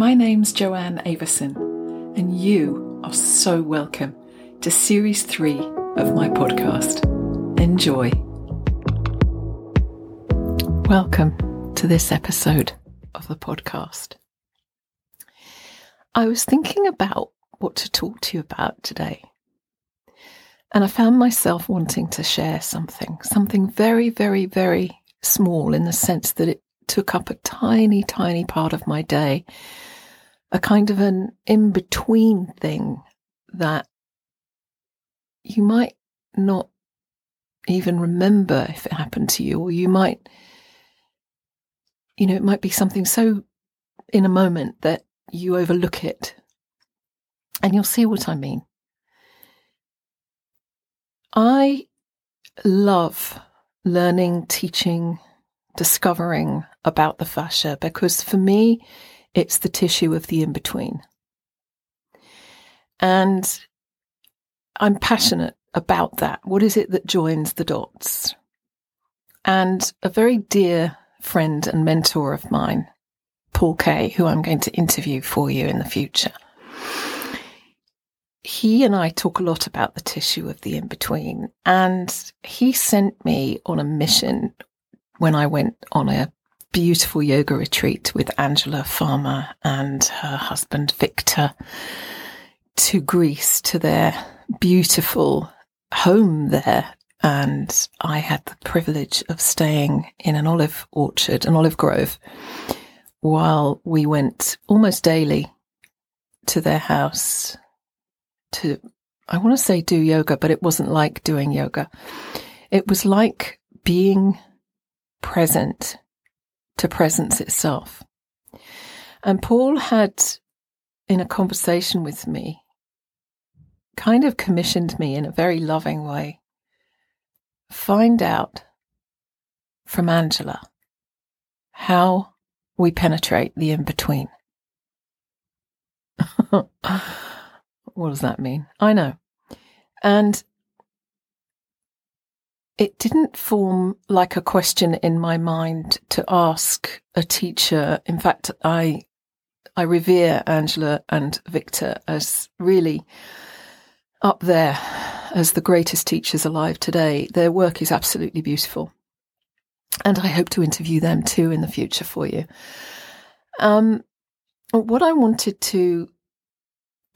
My name's Joanne Avison, and you are so welcome to Series 3 of my podcast. Enjoy. Welcome to this episode of the podcast. I was thinking about what to talk to you about today, and I found myself wanting to share something very, very, very small, in the sense that it took up a tiny, tiny part of my day, a kind of an in-between thing that you might not even remember if it happened to you, or you might, it might be something so in a moment that you overlook it, and you'll see what I mean. I love learning, teaching, discovering about the fascia, because for me, it's the tissue of the in-between. And I'm passionate about that. What is it that joins the dots? And a very dear friend and mentor of mine, Paul Kay, who I'm going to interview for you in the future, he and I talk a lot about the tissue of the in-between. And he sent me on a mission when I went on a beautiful yoga retreat with Angela Farmer and her husband Victor to Greece, to their beautiful home there. And I had the privilege of staying in an olive orchard, an olive grove, while we went almost daily to their house to, I want to say do yoga, but it wasn't like doing yoga. It was like being present to presence itself. And Paul had, in a conversation with me, kind of commissioned me in a very loving way, find out from Angela how we penetrate the in-between. What does that mean? I know. And it didn't form like a question in my mind to ask a teacher. In fact, I revere Angela and Victor as really up there as the greatest teachers alive today. Their work is absolutely beautiful. And I hope to interview them too in the future for you. What I wanted to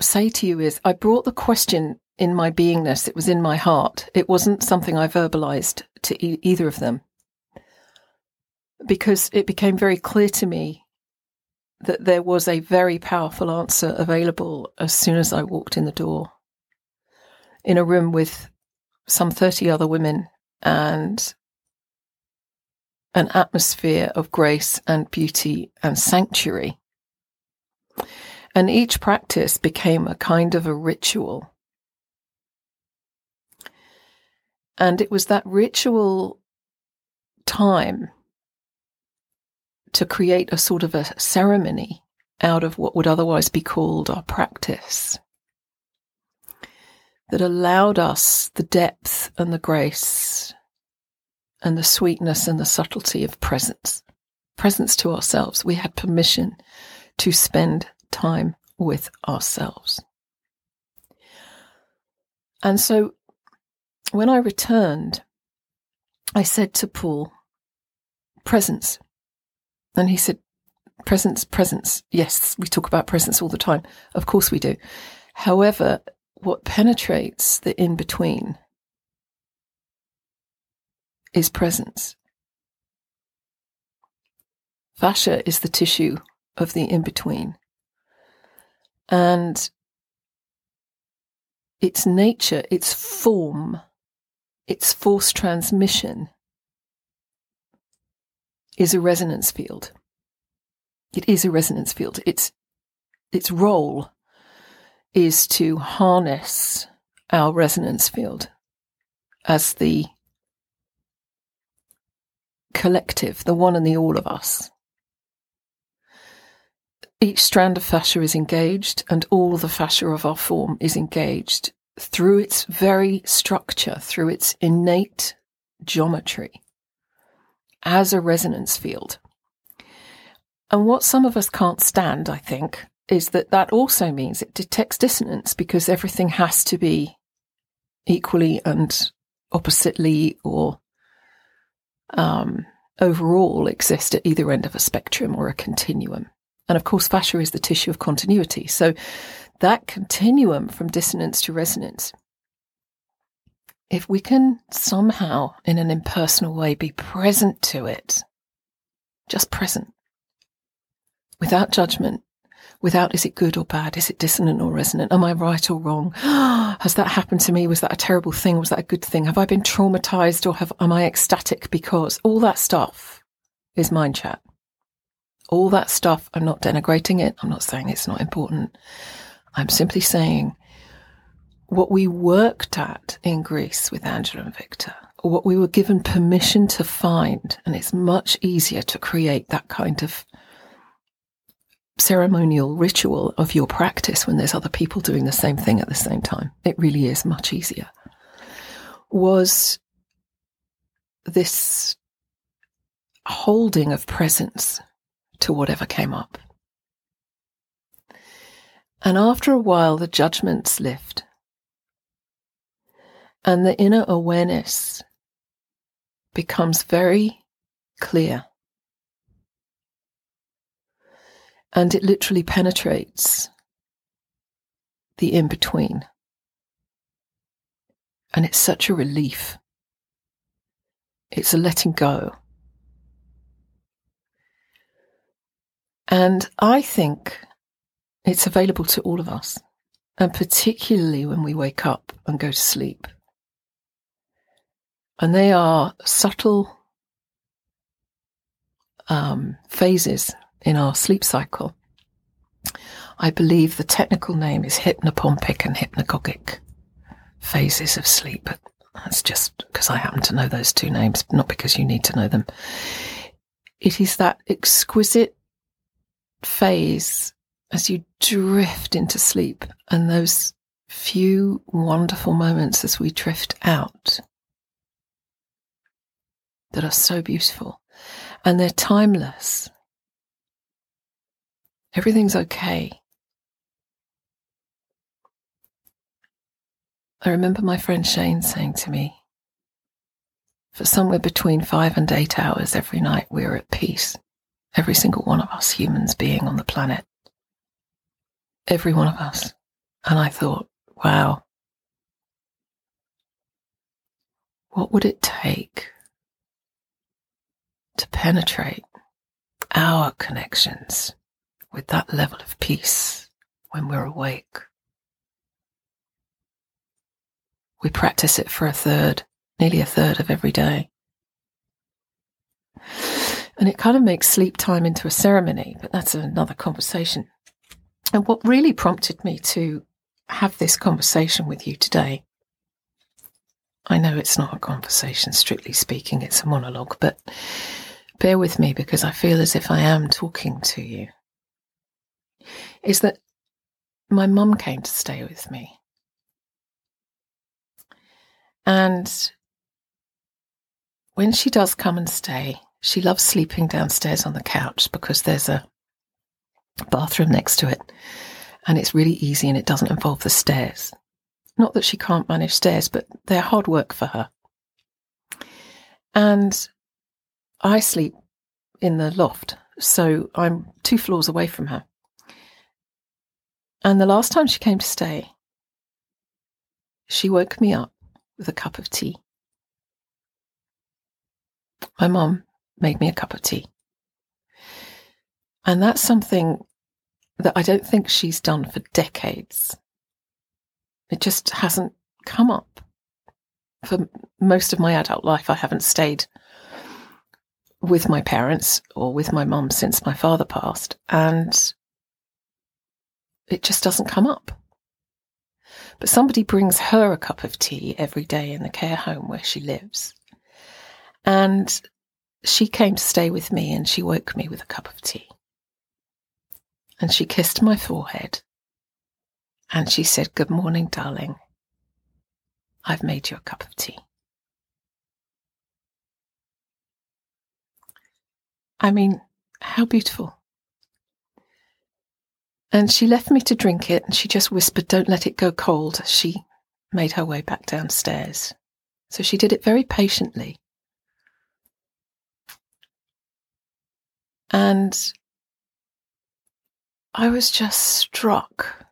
say to you is I brought the question in my beingness. It was in my heart. It wasn't something I verbalized to either of them, because it became very clear to me that there was a very powerful answer available as soon as I walked in the door, in a room with some 30 other women and an atmosphere of grace and beauty and sanctuary. And each practice became a kind of a ritual. And it was that ritual time to create a sort of a ceremony out of what would otherwise be called our practice that allowed us the depth and the grace and the sweetness and the subtlety of presence to ourselves. We had permission to spend time with ourselves. And so when I returned, I said to Paul, presence. And he said, presence. Yes, we talk about presence all the time. Of course we do. However, what penetrates the in-between is presence. Fascia is the tissue of the in-between. And its nature, its form, its force transmission is a resonance field. It is a resonance field. Its role is to harness our resonance field as the collective, the one and the all of us. Each strand of fascia is engaged, and all the fascia of our form is engaged through its very structure, through its innate geometry, as a resonance field. And what some of us can't stand, I think, is that also means it detects dissonance, because everything has to be equally and oppositely or overall exist at either end of a spectrum or a continuum. And of course, fascia is the tissue of continuity. So that continuum from dissonance to resonance, if we can somehow, in an impersonal way, be present to it, just present, without judgment, without is it good or bad, is it dissonant or resonant, am I right or wrong, has that happened to me, was that a terrible thing, was that a good thing, have I been traumatized or am I ecstatic, because all that stuff is mind chat. All that stuff, I'm not denigrating it, I'm not saying it's not important, I'm simply saying what we worked at in Greece with Angela and Victor, or what we were given permission to find, and it's much easier to create that kind of ceremonial ritual of your practice when there's other people doing the same thing at the same time. It really is much easier. Was this holding of presence to whatever came up. And after a while, the judgments lift. And the inner awareness becomes very clear. And it literally penetrates the in-between. And it's such a relief. It's a letting go. And I think it's available to all of us. And particularly when we wake up and go to sleep. And they are subtle phases in our sleep cycle. I believe the technical name is hypnopompic and hypnagogic phases of sleep. That's just because I happen to know those two names, not because you need to know them. It is that exquisite phase as you drift into sleep, and those few wonderful moments as we drift out that are so beautiful, and they're timeless. Everything's okay. I remember my friend Shane saying to me, for somewhere between 5 and 8 hours every night, we're at peace. Every single one of us humans being on the planet. Every one of us. And I thought, wow. What would it take to penetrate our connections with that level of peace when we're awake? We practice it for nearly a third of every day. And it kind of makes sleep time into a ceremony, but that's another conversation. And what really prompted me to have this conversation with you today, I know it's not a conversation, strictly speaking, it's a monologue, but bear with me because I feel as if I am talking to you, is that my mum came to stay with me. And when she does come and stay, she loves sleeping downstairs on the couch because there's a bathroom next to it and it's really easy and it doesn't involve the stairs. Not that she can't manage stairs, but they're hard work for her. And I sleep in the loft, so I'm 2 floors away from her. And the last time she came to stay, she woke me up with a cup of tea. My mum made me a cup of tea. And that's something that I don't think she's done for decades. It just hasn't come up. For most of my adult life, I haven't stayed with my parents or with my mum since my father passed, and it just doesn't come up. But somebody brings her a cup of tea every day in the care home where she lives. And she came to stay with me and she woke me with a cup of tea. And she kissed my forehead and she said, "Good morning, darling. I've made you a cup of tea." I mean, how beautiful And she left me to drink it, and she just whispered, "Don't let it go cold," as she made her way back downstairs. So she did it very patiently. And I was just struck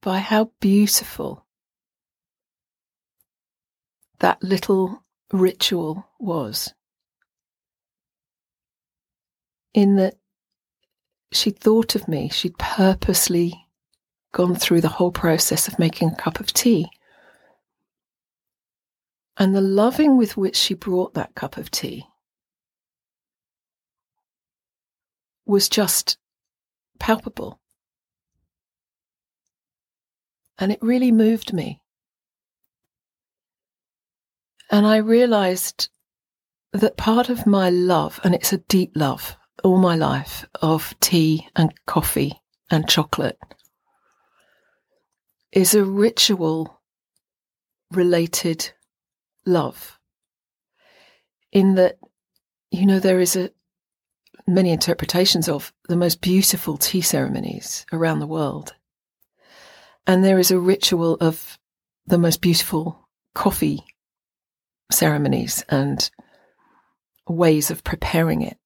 by how beautiful that little ritual was, in that she'd thought of me. She'd purposely gone through the whole process of making a cup of tea. And the loving with which she brought that cup of tea was just palpable. And it really moved me. And I realized that part of my love, and it's a deep love, all my life, of tea and coffee and chocolate, is a ritual-related love. In that, you know, there is many interpretations of the most beautiful tea ceremonies around the world. And there is a ritual of the most beautiful coffee ceremonies and ways of preparing it.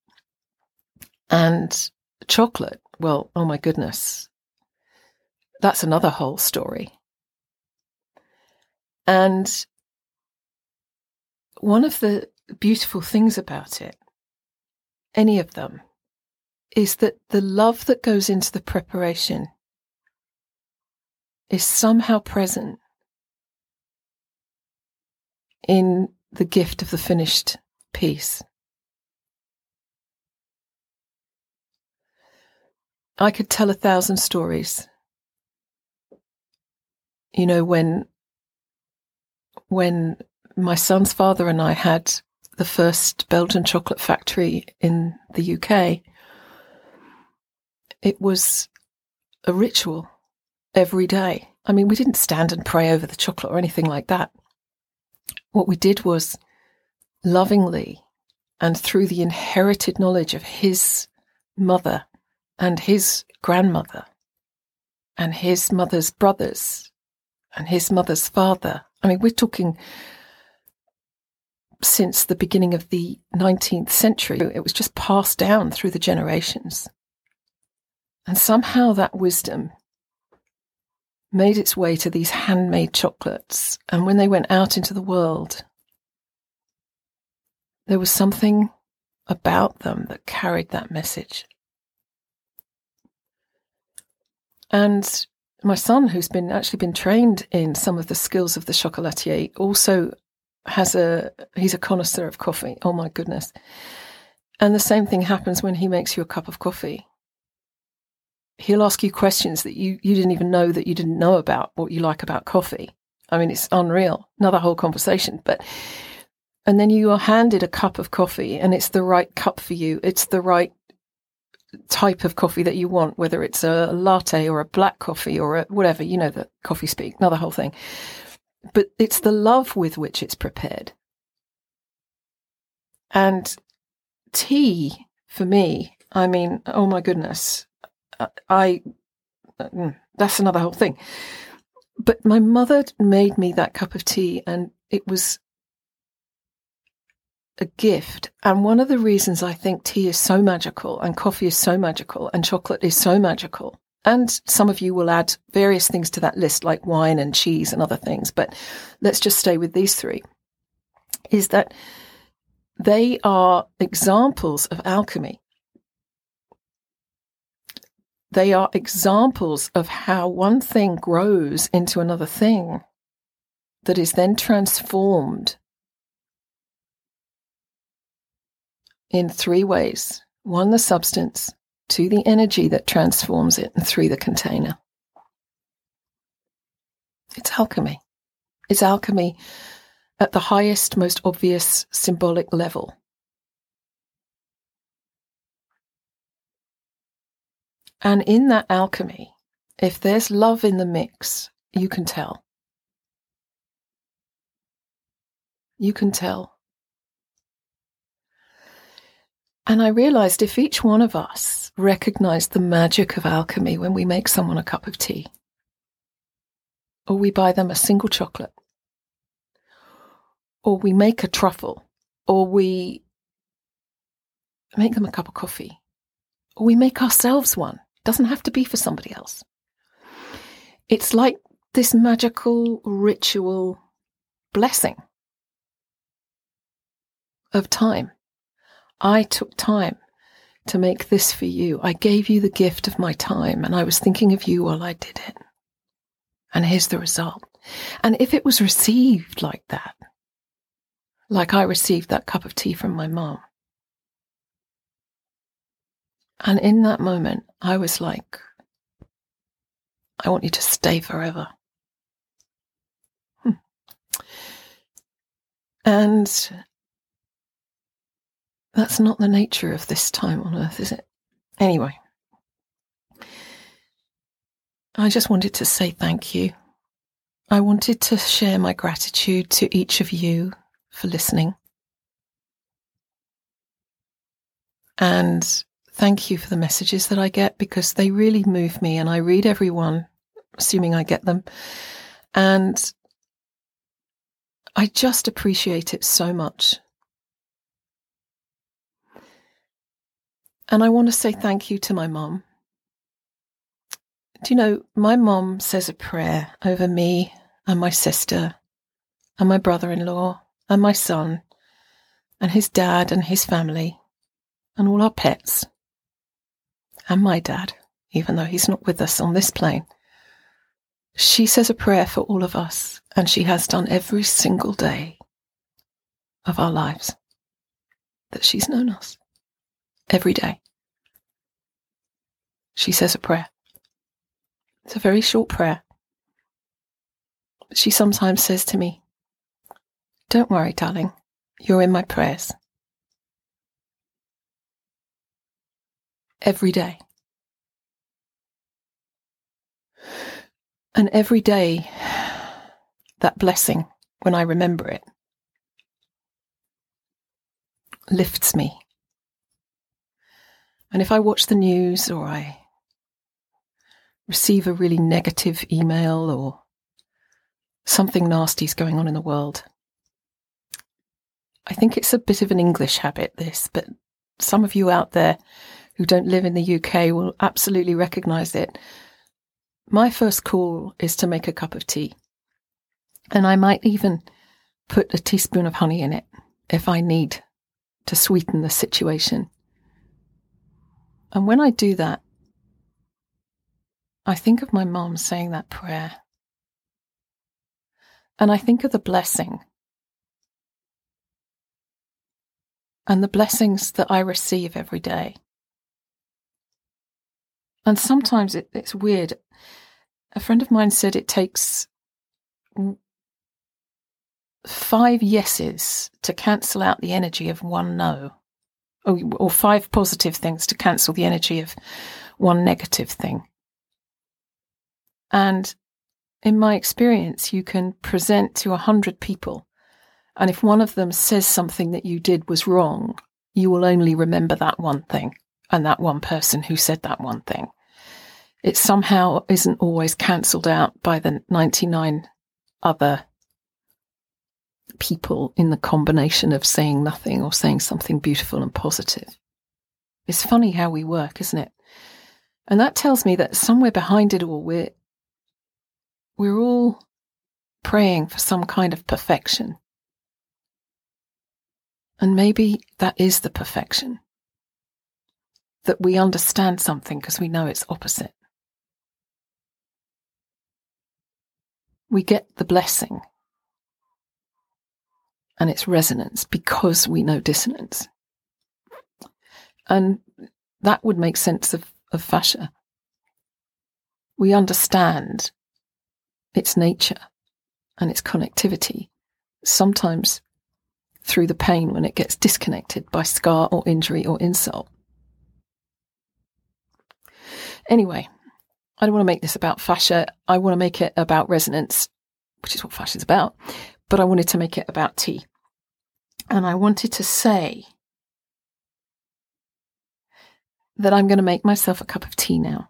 And chocolate, well, oh my goodness, that's another whole story. And one of the beautiful things about it, any of them, is that the love that goes into the preparation is somehow present in the gift of the finished piece. I could tell 1,000 stories. You know, when my son's father and I had the first Belgian chocolate factory in the UK, it was a ritual every day. I mean, we didn't stand and pray over the chocolate or anything like that. What we did was lovingly, and through the inherited knowledge of his mother and his grandmother and his mother's brothers and his mother's father. I mean, we're talking since the beginning of the 19th century. It was just passed down through the generations. And somehow that wisdom made its way to these handmade chocolates. And when they went out into the world, there was something about them that carried that message. And my son, who's been trained in some of the skills of the chocolatier, also he's a connoisseur of coffee. Oh my goodness. And the same thing happens when he makes you a cup of coffee. He'll ask you questions that you didn't even know that you didn't know about what you like about coffee. I mean, it's unreal. Another whole conversation. And then you are handed a cup of coffee, and it's the right cup for you. It's the right type of coffee that you want, whether it's a latte or a black coffee or whatever, you know, the coffee speak, another whole thing. But it's the love with which it's prepared. And tea, for me, I mean, oh my goodness, that's another whole thing. But my mother made me that cup of tea, and it was a gift. And one of the reasons I think tea is so magical, and coffee is so magical, and chocolate is so magical, and some of you will add various things to that list, like wine and cheese and other things, but let's just stay with these three, is that they are examples of alchemy. They are examples of how one thing grows into another thing that is then transformed in three ways. One, the substance; two, the energy that transforms it; and three, the container. It's alchemy. It's alchemy at the highest, most obvious symbolic level. And in that alchemy, if there's love in the mix, you can tell. You can tell. And I realized if each one of us recognized the magic of alchemy when we make someone a cup of tea, or we buy them a single chocolate, or we make a truffle, or we make them a cup of coffee, or we make ourselves one. It doesn't have to be for somebody else. It's like this magical ritual blessing of time. I took time to make this for you. I gave you the gift of my time, and I was thinking of you while I did it. And here's the result. And if it was received like that, like I received that cup of tea from my mom, and in that moment, I was like, I want you to stay forever. And that's not the nature of this time on earth, is it? Anyway, I just wanted to say thank you. I wanted to share my gratitude to each of you for listening. And thank you for the messages that I get, because they really move me, and I read every one, assuming I get them. And I just appreciate it so much. And I want to say thank you to my mom. Do you know, my mom says a prayer over me and my sister and my brother-in-law and my son and his dad and his family and all our pets and my dad, even though he's not with us on this plane. She says a prayer for all of us, and she has done every single day of our lives that she's known us. Every day. She says a prayer. It's a very short prayer. She sometimes says to me, "Don't worry, darling, you're in my prayers." Every day. And every day, that blessing, when I remember it, lifts me. And if I watch the news, or I receive a really negative email, or something nasty's going on in the world, I think it's a bit of an English habit, this, but some of you out there who don't live in the UK will absolutely recognise it. My first call is to make a cup of tea. And I might even put a teaspoon of honey in it if I need to sweeten the situation. And when I do that, I think of my mom saying that prayer. And I think of the blessing. And the blessings that I receive every day. And sometimes it's weird. A friend of mine said it takes 5 yeses to cancel out the energy of one no. Or 5 positive things to cancel the energy of one negative thing. And in my experience, you can present to 100 people, and if one of them says something that you did was wrong, you will only remember that one thing and that one person who said that one thing. It somehow isn't always cancelled out by the 99 other people in the combination of saying nothing or saying something beautiful and positive. It's funny how we work, isn't it? And that tells me that somewhere behind it all, we're all praying for some kind of perfection. And maybe that is the perfection, that we understand something because we know it's opposite. We get the blessing and its resonance because we know dissonance. And that would make sense of fascia. We understand its nature and its connectivity, sometimes through the pain when it gets disconnected by scar or injury or insult. Anyway, I don't want to make this about fascia. I want to make it about resonance, which is what fascia is about. But I wanted to make it about tea. And I wanted to say that I'm going to make myself a cup of tea now,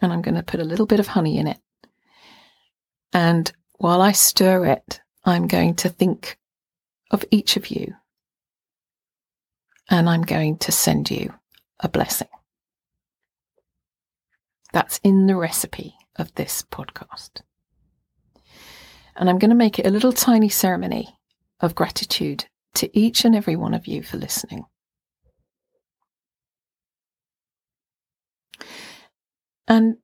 and I'm going to put a little bit of honey in it. And while I stir it, I'm going to think of each of you, and I'm going to send you a blessing. That's in the recipe of this podcast. And I'm going to make it a little tiny ceremony of gratitude to each and every one of you for listening. And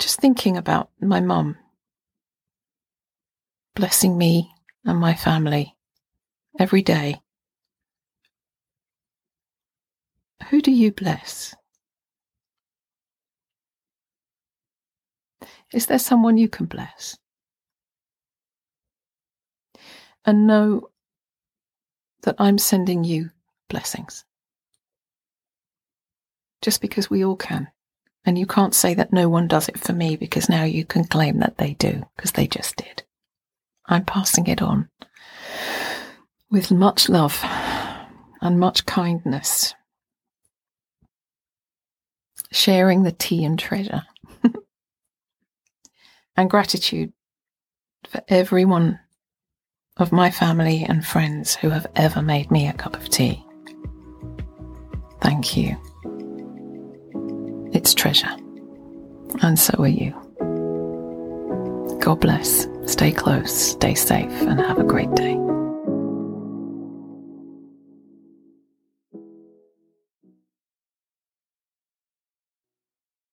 just thinking about my mum blessing me and my family every day. Who do you bless? Is there someone you can bless? And know that I'm sending you blessings. Just because we all can. And you can't say that no one does it for me, because now you can claim that they do, because they just did. I'm passing it on with much love and much kindness. Sharing the tea and treasure. And gratitude for every one of my family and friends who have ever made me a cup of tea. Thank you. It's treasure. And so are you. God bless. Stay close, stay safe, and have a great day.